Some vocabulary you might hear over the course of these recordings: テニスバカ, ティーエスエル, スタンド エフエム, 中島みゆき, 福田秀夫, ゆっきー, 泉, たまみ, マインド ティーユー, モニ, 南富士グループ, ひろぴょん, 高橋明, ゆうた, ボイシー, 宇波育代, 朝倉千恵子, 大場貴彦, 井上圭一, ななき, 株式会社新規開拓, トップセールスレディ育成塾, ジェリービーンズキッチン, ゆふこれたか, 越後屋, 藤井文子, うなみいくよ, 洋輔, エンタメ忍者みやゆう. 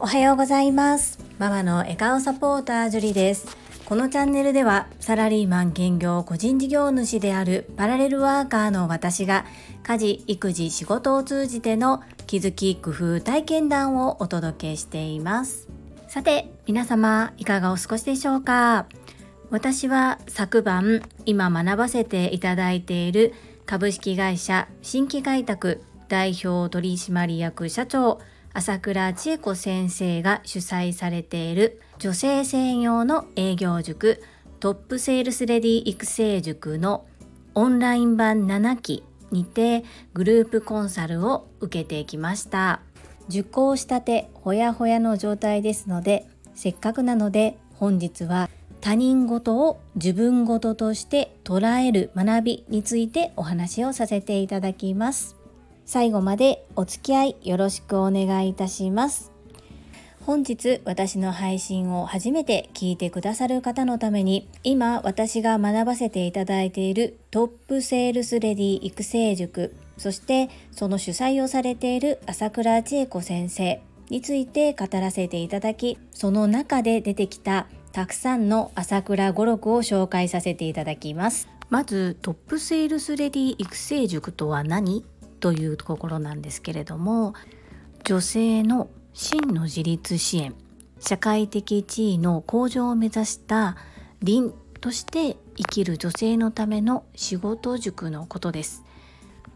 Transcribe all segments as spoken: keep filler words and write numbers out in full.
おはようございます。ママの笑顔サポータージュリです。このチャンネルではサラリーマン兼業個人事業主であるパラレルワーカーの私が家事・育児・仕事を通じての気づき・工夫・体験談をお届けしています。さて皆様いかがお過ごしでしょうか。私は昨晩今学ばせていただいている株式会社新規開拓代表取締役社長朝倉千恵子先生が主催されている女性専用の営業塾トップセールスレディ育成塾のオンライン版ななきにてグループコンサルを受けてきました。受講したてほやほやの状態ですので、せっかくなので本日は他人事を自分事として捉える学びについてお話をさせていただきます。最後までお付き合いよろしくお願いいたします。本日私の配信を初めて聞いてくださる方のために、今私が学ばせていただいているトップセールスレディ育成塾、そしてその主催をされている朝倉千恵子先生について語らせていただき、その中で出てきたたくさんの朝倉語録を紹介させていただきます。まずトップセールスレディ育成塾とは何というところなんですけれども、女性の真の自立支援、社会的地位の向上を目指した凛として生きる女性のための仕事塾のことです。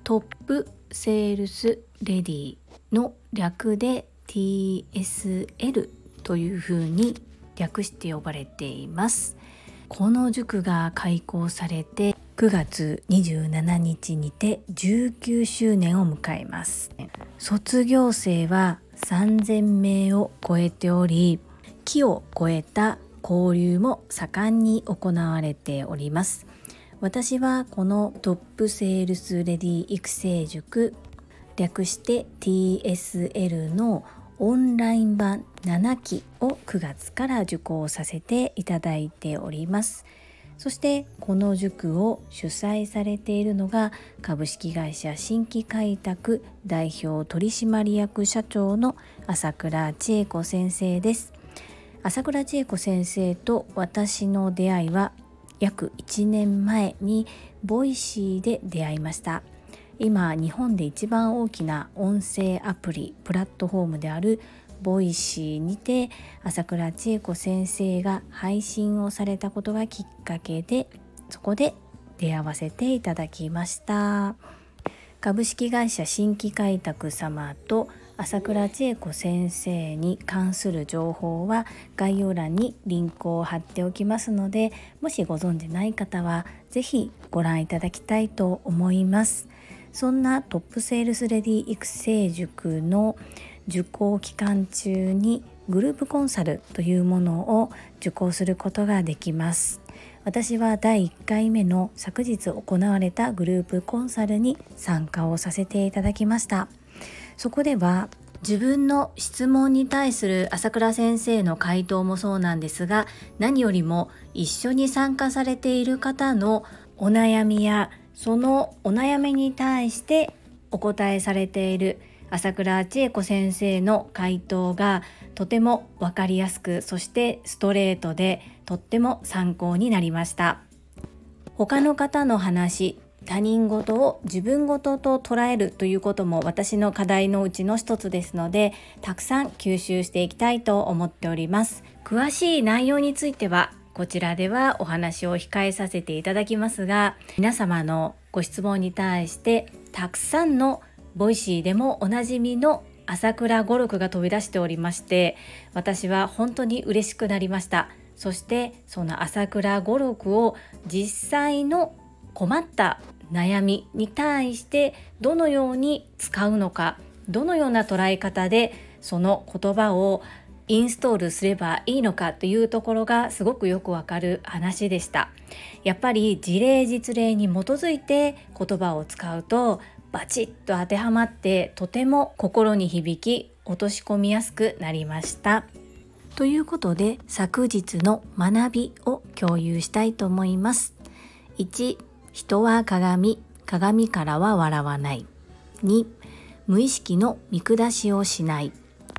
トップセールスレディの略で ティーエスエル というふうに略して呼ばれています。この塾が開講されてくがつにじゅうしちにちにてじゅうきゅうしゅうねんを迎えます。卒業生はさんぜんめいを超えており、期を超えた交流も盛んに行われております。私はこのトップセールスレディ育成塾略して ティーエスエル のオンライン版ななきをくがつから受講させていただいております。そしてこの塾を主催されているのが株式会社新規開拓代表取締役社長の朝倉千恵子先生です。朝倉千恵子先生と私の出会いは約いちねんまえにボイシーで出会いました。今日本で一番大きな音声アプリプラットフォームであるボイシーにて朝倉千恵子先生が配信をされたことがきっかけで、そこで出会わせていただきました。株式会社新規開拓様と朝倉千恵子先生に関する情報は概要欄にリンクを貼っておきますので、もしご存じない方はぜひご覧いただきたいと思います。そんなトップセールスレディ育成塾の受講期間中にグループコンサルというものを受講することができます。私はだいいっかいめの昨日行われたグループコンサルに参加をさせていただきました。そこでは自分の質問に対する朝倉先生の回答もそうなんですが、何よりも一緒に参加されている方のお悩みやそのお悩みに対してお答えされている朝倉千恵子先生の回答がとても分かりやすく、そしてストレートでとっても参考になりました。他の方の話、他人事を自分事と捉えるということも私の課題のうちの一つですので、たくさん吸収していきたいと思っております。詳しい内容についてはこちらではお話を控えさせていただきますが、皆様のご質問に対してたくさんのボイシーでもおなじみの朝倉語録が飛び出しておりまして、私は本当に嬉しくなりました。そしてその朝倉語録を実際の困った悩みに対してどのように使うのか、どのような捉え方でその言葉をインストールすればいいのかというところがすごくよくわかる話でした。やっぱり事例実例に基づいて言葉を使うとバチッと当てはまって、とても心に響き落とし込みやすくなりました。ということで昨日の学びを共有したいと思います。いち. 人は鏡、鏡からは笑わない。 に.無意識の見下しをしない。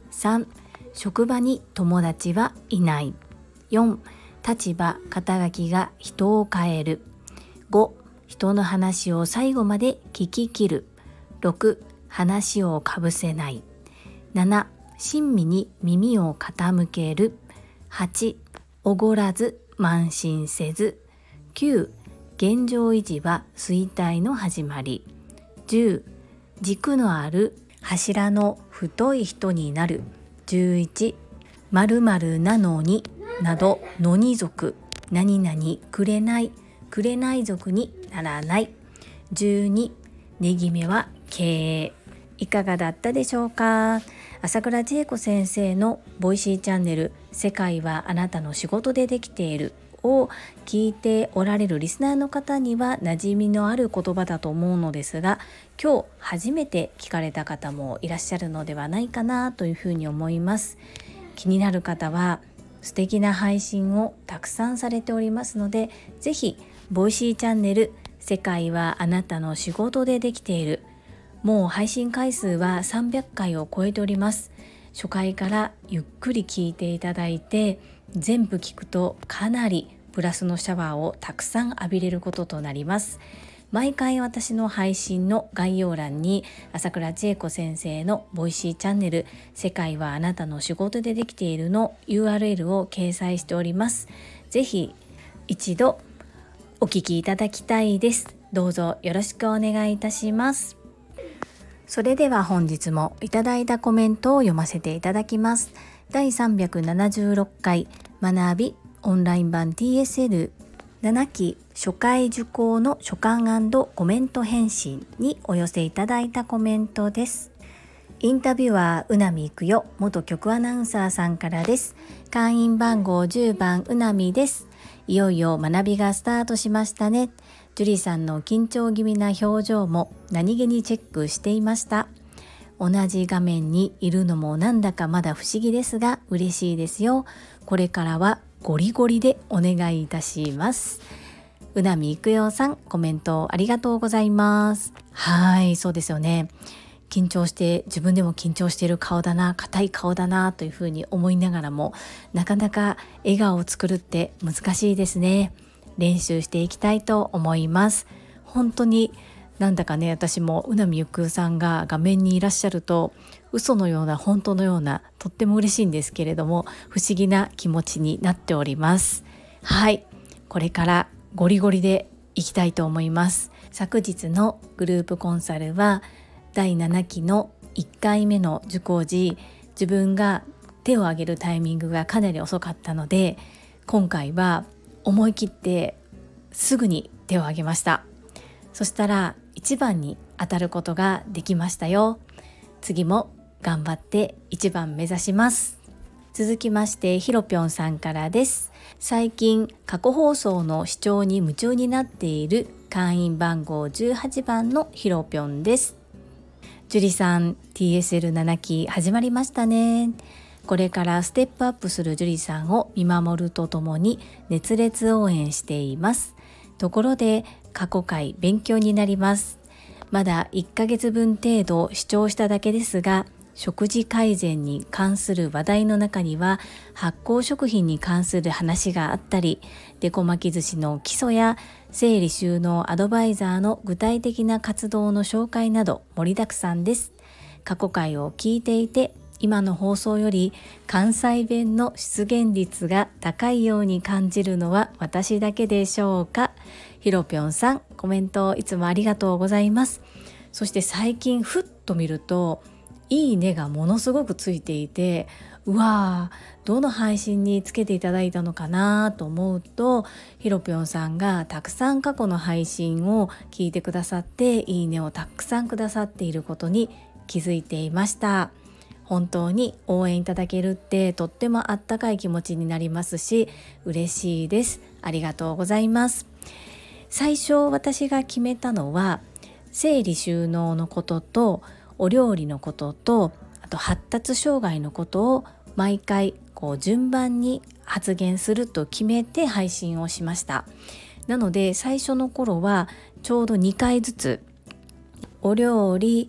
さん. 職場に友達はいない。よん. 立場・肩書きが人を変える。ご. 人の話を最後まで聞き切る。ろく. 話をかぶせない。なな. 親身に耳を傾ける。はち. おごらず慢心せず。きゅう. 現状維持は衰退の始まり。じゅう. 軸のある柱の太い人になる。じゅういち. 〇〇なのになどのに族、何々くれない、くれない族にならない。じゅうに. ねぎめは経営。いかがだったでしょうか。朝倉千恵子先生のボイシーチャンネル、世界はあなたの仕事でできているを聞いておられるリスナーの方には馴染みのある言葉だと思うのですが、今日初めて聞かれた方もいらっしゃるのではないかなというふうに思います。気になる方は素敵な配信をたくさんされておりますので、ぜひボイシーチャンネル、世界はあなたの仕事でできている、もう配信回数はさんびゃっかいを超えております。初回からゆっくり聞いていただいて、全部聞くとかなりプラスのシャワーをたくさん浴びれることとなります。毎回私の配信の概要欄に朝倉千恵子先生のボイシーチャンネル、世界はあなたの仕事でできているの ユーアールエル を掲載しております。ぜひ一度お聞きいただきたいです。どうぞよろしくお願いいたします。それでは本日もいただいたコメントを読ませていただきます。だいさんびゃくななじゅうろっかい学びオンライン版 ティーエスエル ななき初回受講の所感&コメント返信にお寄せいただいたコメントです。インタビュアーうなみいくよ元局アナウンサーさんからです。会員番号じゅうばんうなみです。いよいよ学びがスタートしましたね。ジュリさんの緊張気味な表情も何気にチェックしていました。同じ画面にいるのもなんだかまだ不思議ですが嬉しいですよ。これからはゴリゴリでお願いいたします。うなみいくよさん、コメントありがとうございます。はい、そうですよね。緊張して、自分でも緊張している顔だな、硬い顔だなというふうに思いながらも、なかなか笑顔を作るって難しいですね。練習していきたいと思います。本当になんだかね、私もうなみゆくさんが画面にいらっしゃると嘘のような本当のような、とっても嬉しいんですけれども、不思議な気持ちになっております。はい、これからゴリゴリでいきたいと思います。昨日のグループコンサルはだいななきのいっかいめの受講時、自分が手を挙げるタイミングがかなり遅かったので、今回は思い切ってすぐに手を挙げました。そしたらいちばんに当たることができましたよ。次も頑張っていちばん目指します。続きましてひろぴょんさんからです。最近過去放送の視聴に夢中になっている会員番号じゅうはちばんのひろぴょんです。ジュリさん ティーエスエルなな 期始まりましたね。これからステップアップするジュリさんを見守るとともに熱烈応援しています。ところで過去回勉強になります。まだいっかげつぶん程度視聴しただけですが、食事改善に関する話題の中には発酵食品に関する話があったり、デコ巻き寿司の基礎や整理収納アドバイザーの具体的な活動の紹介など盛りだくさんです。過去回を聞いていて、今の放送より関西弁の出現率が高いように感じるのは私だけでしょうか。ひろぴょんさん、コメントいつもありがとうございます。そして最近ふっと見るといいねがものすごくついていて、うわー、どの配信につけていただいたのかなと思うと、ひろぴょんさんがたくさん過去の配信を聞いてくださって、いいねをたくさんくださっていることに気づいていました。本当に応援いただけるってとってもあったかい気持ちになりますし、嬉しいです。ありがとうございます。最初私が決めたのは整理収納のこととお料理のことと、あと発達障害のことを毎回こう順番に発言すると決めて配信をしました。なので最初の頃はちょうどにかいずつお料理、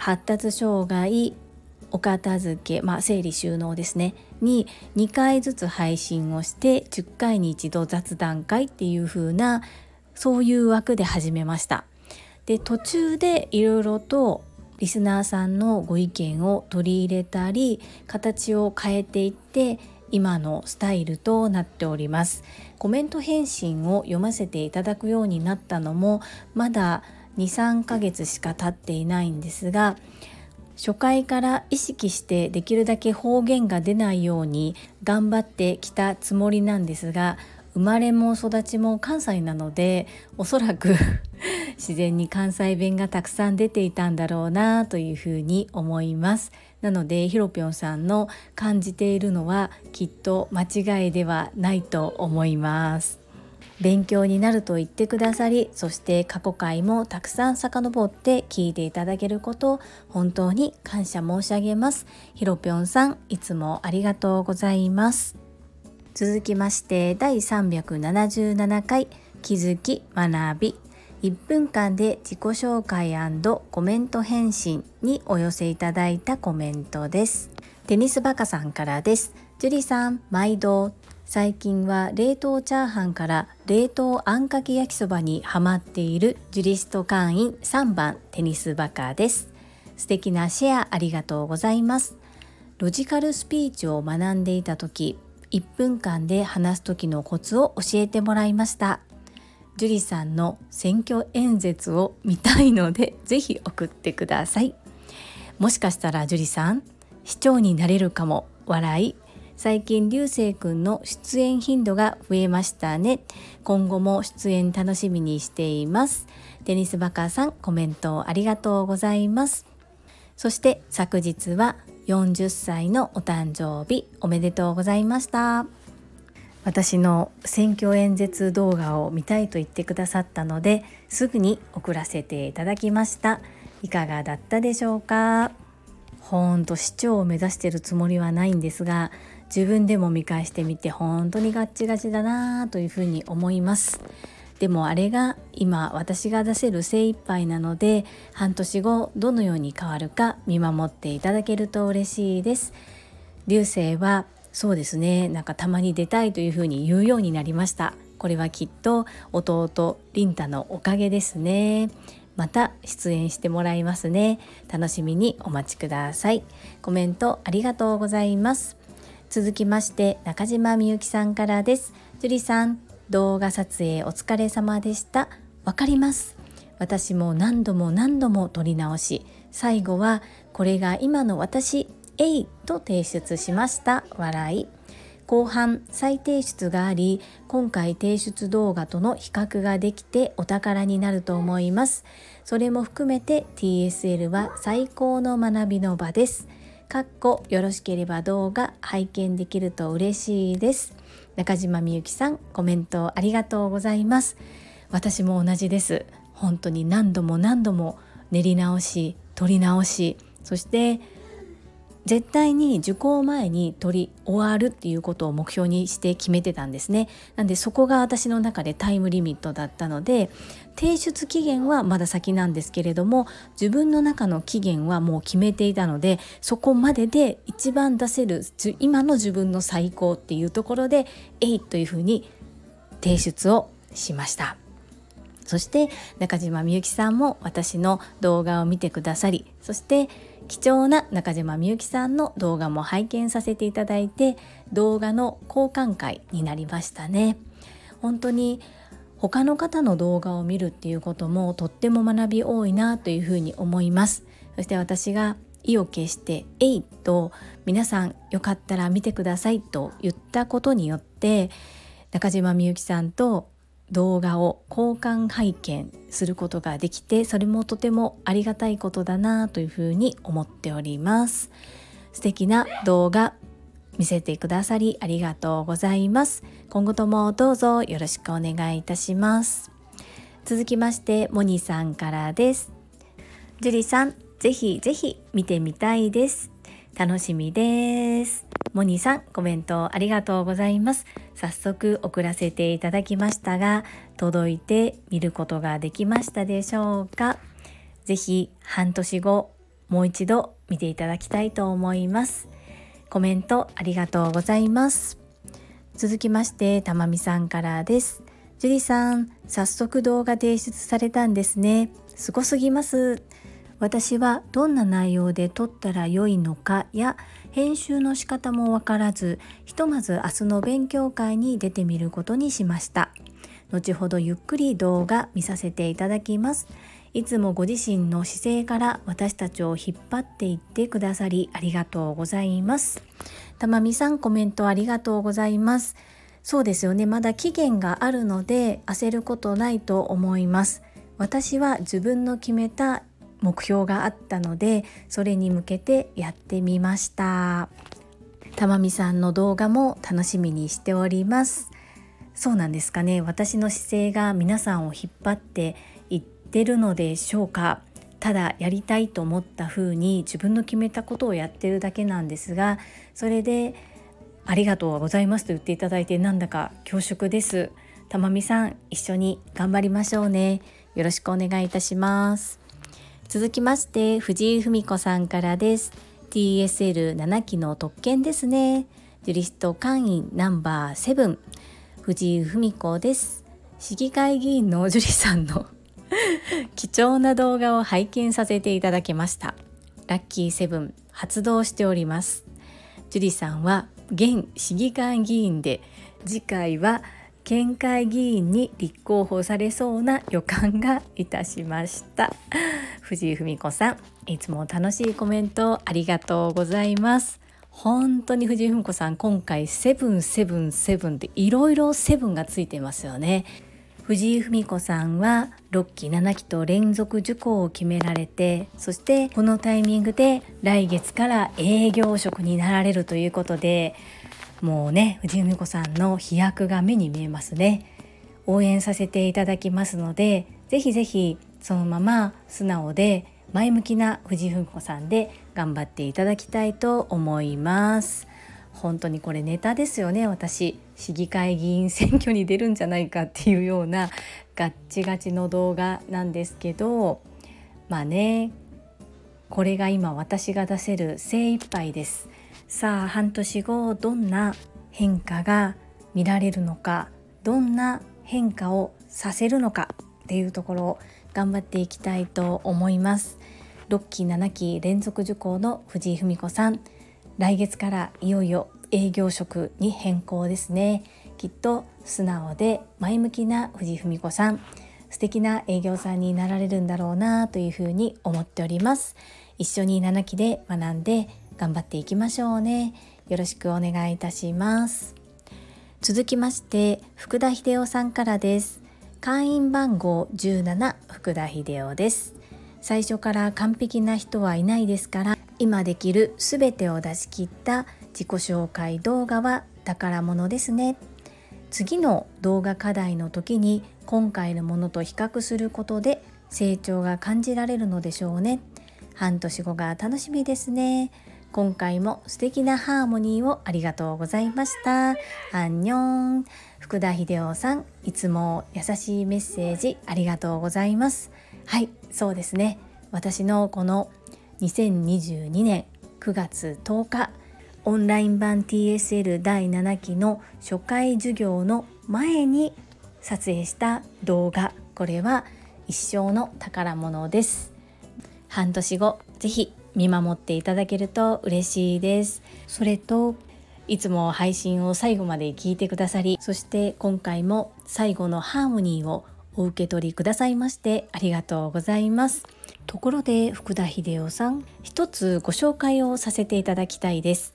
発達障害、お片付け、まあ、整理収納ですねににかいずつ配信をしてじゅっかいにいちど雑談会っていう風なそういう枠で始めました。で、途中でいろいろとリスナーさんのご意見を取り入れたり形を変えていって今のスタイルとなっております。コメント返信を読ませていただくようになったのもまだ に,さん ヶ月しか経っていないんですが、初回から意識してできるだけ方言が出ないように頑張ってきたつもりなんですが、生まれも育ちも関西なのでおそらく自然に関西弁がたくさん出ていたんだろうなというふうに思います。なのでひろぴょんさんの感じているのはきっと間違いではないと思います。勉強になると言ってくださり、そして過去回もたくさん遡って聞いていただけること本当に感謝申し上げます。ひろぴょんさん、いつもありがとうございます。続きましてだいさんびゃくななじゅうななかい気づき学びいっぷんかんで自己紹介&コメント返信にお寄せいただいたコメントです。テニスバカさんからです。ジュリさん毎度、最近は冷凍チャーハンから冷凍あんかけ焼きそばにハマっているジュリスト会員さんばんテニスバカです。素敵なシェアありがとうございます。ロジカルスピーチを学んでいた時、いっぷんかんで話す時のコツを教えてもらいました。ジュリさんの選挙演説を見たいのでぜひ送ってください。もしかしたらジュリさん市長になれるかも笑い。最近流星くんの出演頻度が増えましたね。今後も出演楽しみにしています。テニスバカさん、コメントありがとうございます。そして昨日はよんじゅっさいのお誕生日おめでとうございました。私の選挙演説動画を見たいと言ってくださったのですぐに送らせていただきました。いかがだったでしょうか。ほんと市長を目指してるつもりはないんですが、自分でも見返してみて本当にガッチガチだなというふうに思います。でもあれが今私が出せる精一杯なので、半年後どのように変わるか見守っていただけると嬉しいです。流星はそうですね、なんかたまに出たいというふうに言うようになりました。これはきっと弟リンタのおかげですね。また出演してもらいますね。楽しみにお待ちください。コメントありがとうございます。続きまして中島みゆきさんからです。ジュリさん、動画撮影お疲れ様でした。わかります。私も何度も何度も撮り直し、最後はこれが今の私えいと提出しました笑い。後半再提出があり、今回提出動画との比較ができてお宝になると思います。それも含めて ティーエスエル は最高の学びの場です。かっこよろしければ動画拝見できると嬉しいです。中島みゆきさん、コメントありがとうございます。私も同じです。本当に何度も何度も練り直し、撮り直し、そして絶対に受講前に撮り終わるっていうことを目標にして決めてたんですね。なんでそこが私の中でタイムリミットだったので、提出期限はまだ先なんですけれども、自分の中の期限はもう決めていたので、そこまでで一番出せる今の自分の最高っていうところでえいというふうに提出をしました。そして中島みゆきさんも私の動画を見てくださり、そして貴重な中島みゆきさんの動画も拝見させていただいて、動画の交換会になりましたね。本当に他の方の動画を見るっていうこともとっても学び多いなというふうに思います。そして私が意を決してえいと皆さんよかったら見てくださいと言ったことによって、中島みゆきさんと動画を交換拝見することができて、それもとてもありがたいことだなというふうに思っております。素敵な動画見せてくださりありがとうございます。今後ともどうぞよろしくお願いいたします。続きましてモニさんからです。ジュリさん、ぜひぜひ見てみたいです。楽しみです。モニさん、コメントありがとうございます。早速送らせていただきましたが、届いて見ることができましたでしょうか。ぜひ半年後もう一度見ていただきたいと思います。コメントありがとうございます。続きましてたまみさんからです。ジュリさん、早速動画提出されたんですね。すごすぎます。私はどんな内容で撮ったら良いのかや編集の仕方もわからず、ひとまず明日の勉強会に出てみることにしました。後ほどゆっくり動画見させていただきます。いつもご自身の姿勢から私たちを引っ張っていってくださりありがとうございます。たまみさん、コメントありがとうございます。そうですよね、まだ期限があるので焦ることないと思います。私は自分の決めた目標があったので、それに向けてやってみました。たまみさんの動画も楽しみにしております。そうなんですかね、私の姿勢が皆さんを引っ張っていってるのでしょうか。ただやりたいと思った風に自分の決めたことをやってるだけなんですが、それでありがとうございますと言っていただいて、なんだか恐縮です。たまみさん、一緒に頑張りましょうね。よろしくお願いいたします。続きまして藤井文子さんからです。 ティーエスエルなな 期の特権ですね。ジュリスト会員ナンバーセブン、藤井文子です。市議会議員のジュリさんの貴重な動画を拝見させていただきました。ラッキーセブン発動しております。ジュリさんは現市議会議員で、次回は県会議員に立候補されそうな予感がいたしました。藤井文子さん、いつも楽しいコメントありがとうございます。本当に藤井文子さん、今回セブンセブンセブンっていろいろセブンがついてますよね。藤井文子さんはろっきななきと連続受講を決められて、そしてこのタイミングで来月から営業職になられるということで、もうね、藤井文子さんの飛躍が目に見えますね。応援させていただきますので、ぜひぜひそのまま素直で前向きな藤井文子さんで頑張っていただきたいと思います。本当にこれネタですよね。私、市議会議員選挙に出るんじゃないかっていうようなガッチガチの動画なんですけど、まあね、これが今私が出せる精一杯です。さあ、半年後どんな変化が見られるのか、どんな変化をさせるのかっていうところを頑張っていきたいと思います。ろっきななき連続受講の藤井文子さん、来月からいよいよ営業職に変更ですね。きっと素直で前向きな藤井文子さん、素敵な営業さんになられるんだろうなというふうに思っております。一緒にななきで学んで頑張っていきましょうね。よろしくお願いいたします。続きまして福田秀夫さんからです。会員番号じゅうなな、福田秀夫です。最初から完璧な人はいないですから、今できるすべてを出し切った自己紹介動画は宝物ですね。次の動画課題の時に今回のものと比較することで成長が感じられるのでしょうね。半年後が楽しみですね。今回も素敵なハーモニーをありがとうございました。アンニョン。福田秀夫さん、いつも優しいメッセージありがとうございます。はい、そうですね。私のこのにせんにじゅうにねんくがつとおか、オンライン版 ティーエスエル だいななきの初回授業の前に撮影した動画、これは一生の宝物です。半年後、ぜひ見守っていただけると嬉しいです。それと、いつも配信を最後まで聞いてくださり、そして今回も最後のハーモニーをお受け取りくださいましてありがとうございます。ところで福田秀夫さん、一つご紹介をさせていただきたいです。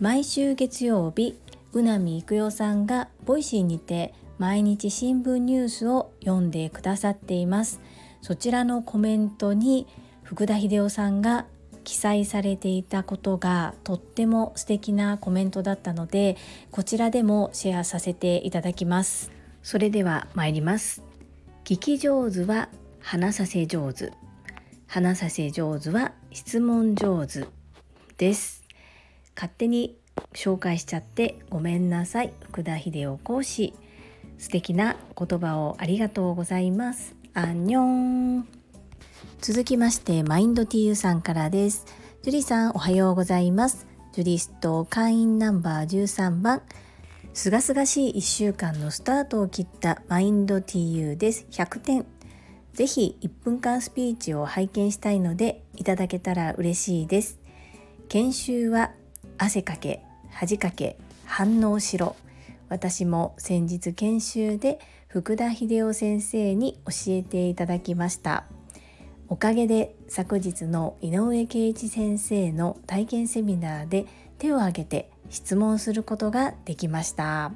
毎週月曜日、宇波育代さんがボイシーにて毎日新聞ニュースを読んでくださっています。そちらのコメントに福田秀夫さんが記載されていたことがとっても素敵なコメントだったので、こちらでもシェアさせていただきます。それでは参ります。聞き上手は話させ上手、話させ上手は質問上手です。勝手に紹介しちゃってごめんなさい。福田秀夫講師、素敵な言葉をありがとうございます。アンニョン。続きましてマインド ティーユー さんからです。ジュリさん、おはようございます。ジュリスト会員ナンバーじゅうさんばん、すがすがしいいっしゅうかんのスタートを切ったマインド ティーユー です。ひゃくてん、ぜひいっぷんかんスピーチを拝見したいのでいただけたら嬉しいです。研修は汗かけ、恥かけ、反応しろ。私も先日研修で福田秀夫先生に教えていただきました。おかげで昨日の井上圭一先生の体験セミナーで手を挙げて質問することができました。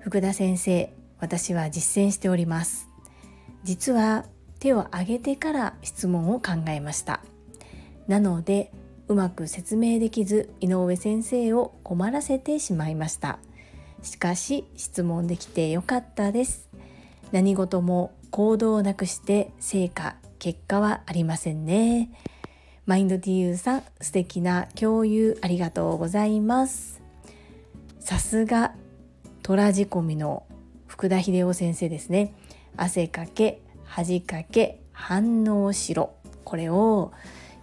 福田先生、私は実践しております。実は手を挙げてから質問を考えました。なのでうまく説明できず井上先生を困らせてしまいました。しかし質問できてよかったです。何事も行動をなくして成果結果はありませんね。マインド ティーユー さん、素敵な共有ありがとうございます。さすがトラ仕込みの福田秀夫先生ですね。汗かけ、恥かけ、反応しろ、これを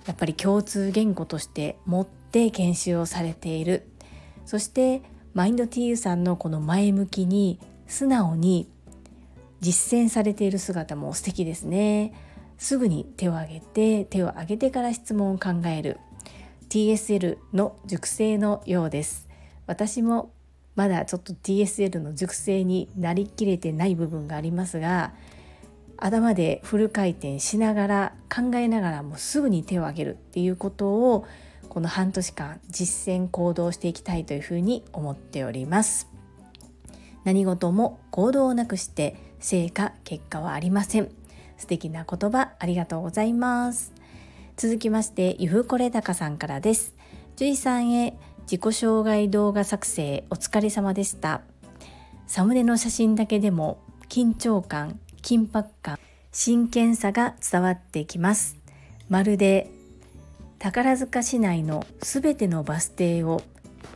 やっぱり共通言語として持って研修をされている。そしてマインド ティーユー さんのこの前向きに素直に実践されている姿も素敵ですね。すぐに手を挙げて手を挙げてから質問を考える ティーエスエル の熟成のようです。私もまだちょっと ティーエスエル の熟成になりきれてない部分がありますが、頭でフル回転しながら考えながらもすぐに手を挙げるっていうことをこの半年間実践行動していきたいというふうに思っております。何事も行動をなくして成果結果はありません。素敵な言葉ありがとうございます。続きましてゆふこれたかさんからです。ジュリさんへ、自己紹介動画作成お疲れ様でした。サムネの写真だけでも緊張感、緊迫感、真剣さが伝わってきます。まるで宝塚市内のすべてのバス停を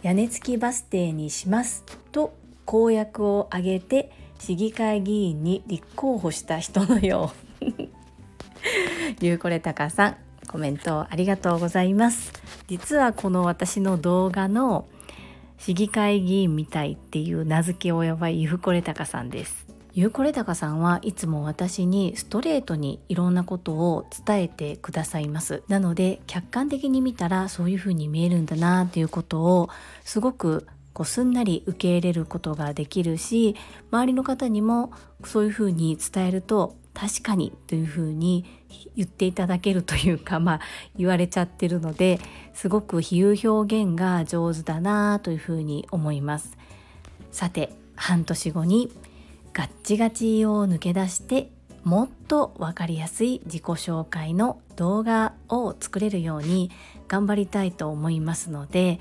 屋根付きバス停にしますと公約を挙げて市議会議員に立候補した人のようゆうこれたかさん、コメントありがとうございます。実はこの私の動画の市議会議員みたいっていう名付け親はゆうこれたかさんです。ゆうこれたかさんはいつも私にストレートにいろんなことを伝えてくださいます。なので客観的に見たらそういう風に見えるんだなということをすごくこうすんなり受け入れることができるし、周りの方にもそういう風に伝えると確かにという風に言っていただけるというか、まあ言われちゃってるので、すごく比喩表現が上手だなという風に思います。さて半年後にガッチガチを抜け出してもっと分かりやすい自己紹介の動画を作れるように頑張りたいと思いますので、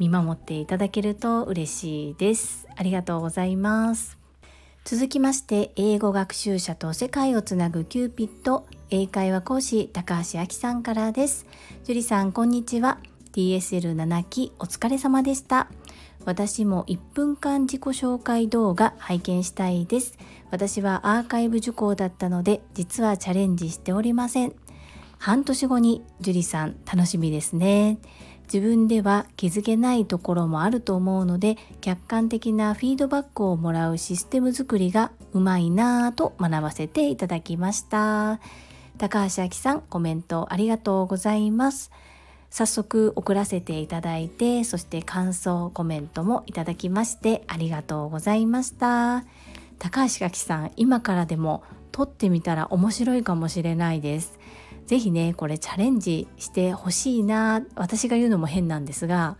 見守っていただけると嬉しいです。ありがとうございます。続きまして英語学習者と世界をつなぐキューピッド英会話講師高橋明さんからです。ジュリさん、こんにちは。 ティーエスエルなな 期お疲れ様でした。私もいっぷんかん自己紹介動画拝見したいです。私はアーカイブ受講だったので実はチャレンジしておりません。半年後にジュリさん楽しみですね。自分では気づけないところもあると思うので、客観的なフィードバックをもらうシステム作りがうまいなぁと学ばせていただきました。高橋明さん、コメントありがとうございます。早速送らせていただいて、そして感想コメントもいただきましてありがとうございました。高橋明さん、今からでも撮ってみたら面白いかもしれないです。ぜひね、これチャレンジしてほしいな。私が言うのも変なんですが、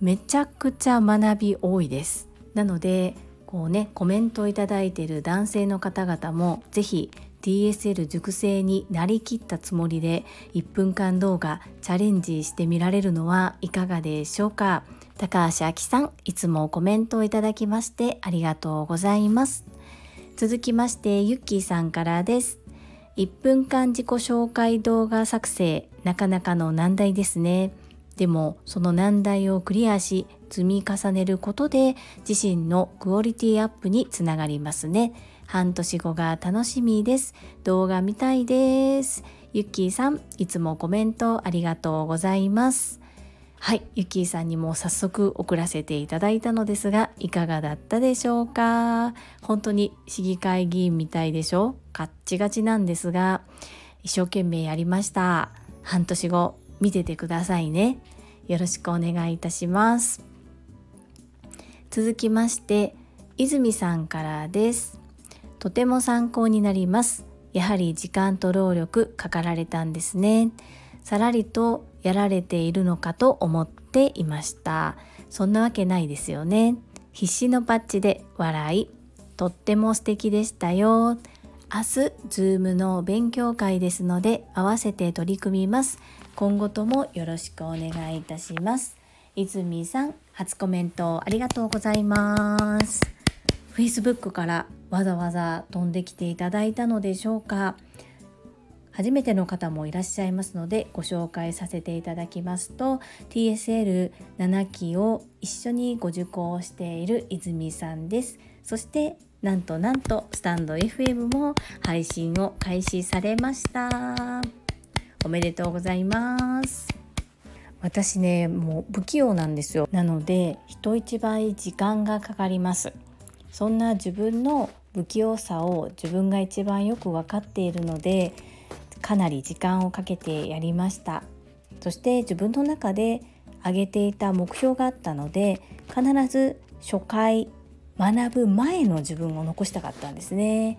めちゃくちゃ学び多いです。なのでこうね、コメントをいただいている男性の方々もぜひティーエスエル 熟成になりきったつもりでいっぷんかん動画チャレンジしてみられるのはいかがでしょうか。高橋明さん、いつもコメントをいただきましてありがとうございます。続きましてゆっきーさんからです。いっぷんかん自己紹介動画作成、なかなかの難題ですね。でもその難題をクリアし積み重ねることで自身のクオリティアップにつながりますね。半年後が楽しみです。動画見たいです。ゆっきーさん、いつもコメントありがとうございます。はい、ゆっきーさんにも早速送らせていただいたのですが、いかがだったでしょうか。本当に市議会議員みたいでしょ、ガッチガチなんですが一生懸命やりました。半年後見ててくださいね。よろしくお願いいたします。続きまして泉さんからです。とても参考になります。やはり時間と労力かかられたんですね。さらりとやられているのかと思っていました。そんなわけないですよね。必死のパッチで笑い、とっても素敵でしたよ。明日 Zoom の勉強会ですので合わせて取り組みます。今後ともよろしくお願いいたします。泉さん、初コメントありがとうございます。 Facebook からわざわざ飛んできていただいたのでしょうか。初めての方もいらっしゃいますのでご紹介させていただきますと、 ティーエスエルななきを一緒にご受講している泉さんです。そしてなんとなんとスタンド エフエム も配信を開始されました。おめでとうございます。私ね、もう不器用なんですよ。なので人一倍時間がかかります。そんな自分の不器用さを自分が一番よく分かっているので、かなり時間をかけてやりました。そして自分の中で挙げていた目標があったので、必ず初回学ぶ前の自分を残したかったんですね。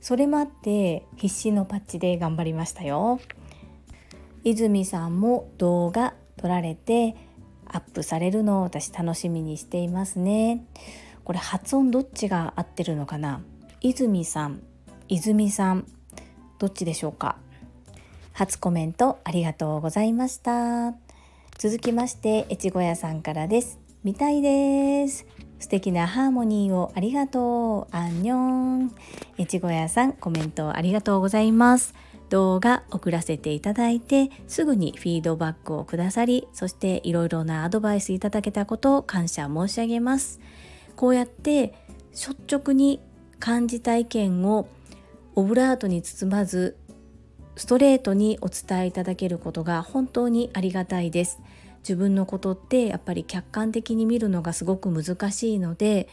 それもあって必死のパッチで頑張りましたよ。泉さんも動画撮られてアップされるのを私楽しみにしていますね。これ発音どっちが合ってるのかな。泉さん、泉さん、どっちでしょうか。初コメントありがとうございました。続きまして越後屋さんからです。見たいです。素敵なハーモニーをありがとう。アンニョン。越後屋さん、コメントありがとうございます。動画送らせていただいてすぐにフィードバックをくださり、そしていろいろなアドバイスいただけたことを感謝申し上げます。こうやって率直に感じた意見をオブラートに包まずストレートにお伝えいただけることが本当にありがたいです。自分のことってやっぱり客観的に見るのがすごく難しいので、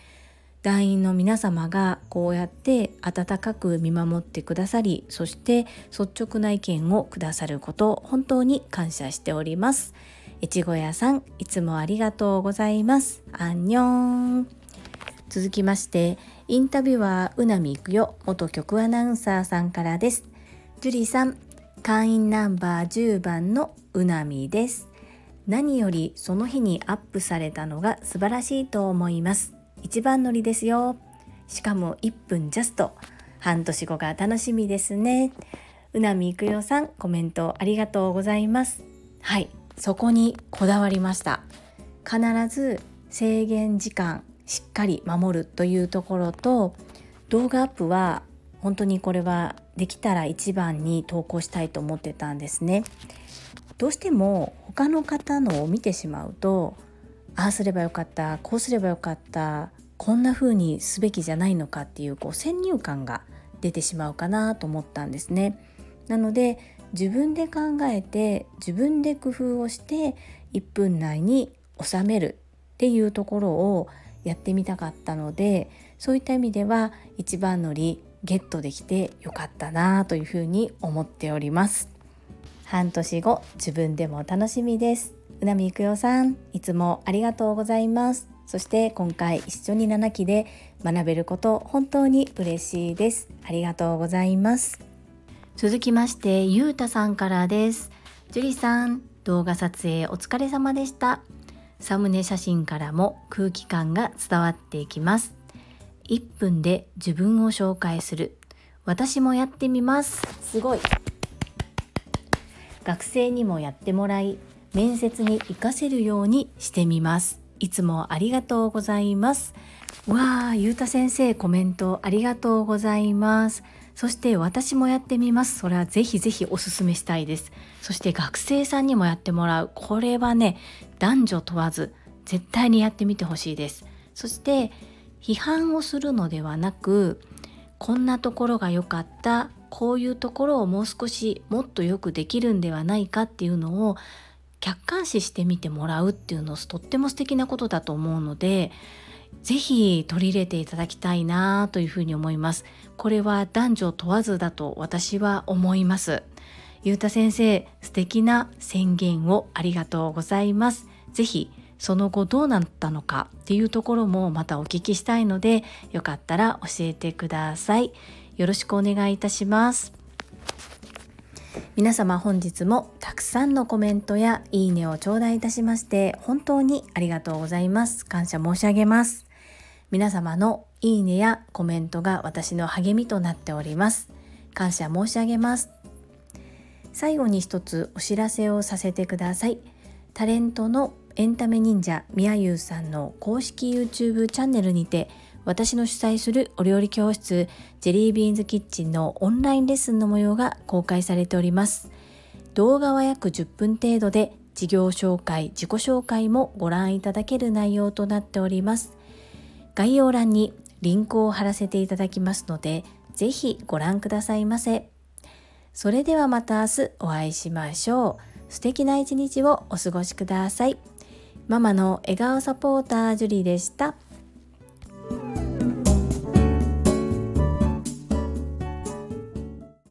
団員の皆様がこうやって温かく見守ってくださり、そして率直な意見をくださることを本当に感謝しております。越後屋さん、いつもありがとうございます。アンニョン。続きましてインタビュアーうなみいくよ元局アナウンサーさんからです。ジュリさん、会員ナンバーじゅうばんのうなみです。何よりその日にアップされたのが素晴らしいと思います。一番乗りですよ。しかもいっぷんジャスト。半年後が楽しみですね。うなみいくよさん、コメントありがとうございます。はい、そこにこだわりました。必ず制限時間しっかり守るというところと、動画アップは本当にこれはできたら一番に投稿したいと思ってたんですね。どうしても他の方のを見てしまうと、ああすればよかった、こうすればよかった、こんな風にすべきじゃないのかっていうこう先入観が出てしまうかなと思ったんですね。なので自分で考えて自分で工夫をしていっぷん内に収めるっていうところをやってみたかったので、そういった意味では一番乗りゲットできてよかったなというふうに思っております。半年後自分でも楽しみです。うなみいくよさん、いつもありがとうございます。そして今回一緒にななきで学べること本当に嬉しいです。ありがとうございます。続きましてゆうたさんからです。ジュリさん、動画撮影お疲れ様でした。サムネ写真からも空気感が伝わってきます。いっぷんで自分を紹介する。私もやってみます。すごい。学生にもやってもらい、面接に活かせるようにしてみます。いつもありがとうございます。わあ、ゆうた先生、コメントありがとうございます。そして私もやってみます。それはぜひぜひおすすめしたいです。そして学生さんにもやってもらう、これはね、男女問わず絶対にやってみてほしいです。そして批判をするのではなく、こんなところが良かった、こういうところをもう少しもっとよくできるんではないかっていうのを客観視してみてもらうっていうのとっても素敵なことだと思うので、ぜひ取り入れていただきたいなというふうに思います。これは男女問わずだと私は思います。ゆうた先生、素敵な宣言をありがとうございます。ぜひその後どうなったのかっていうところもまたお聞きしたいので、よかったら教えてください。よろしくお願いいたします。皆様、本日もたくさんのコメントやいいねを頂戴いたしまして本当にありがとうございます。感謝申し上げます。皆様のいいねやコメントが私の励みとなっております。感謝申し上げます。最後に一つお知らせをさせてください。タレントのエンタメ忍者みやゆうさんの公式 YouTube チャンネルにて、私の主催するお料理教室ジェリービーンズキッチンのオンラインレッスンの模様が公開されております。動画は約じゅっぷん程度で、事業紹介、自己紹介もご覧いただける内容となっております。概要欄にリンクを貼らせていただきますので、ぜひご覧くださいませ。それではまた明日お会いしましょう。素敵な一日をお過ごしください。ママの笑顔サポータージュリでした。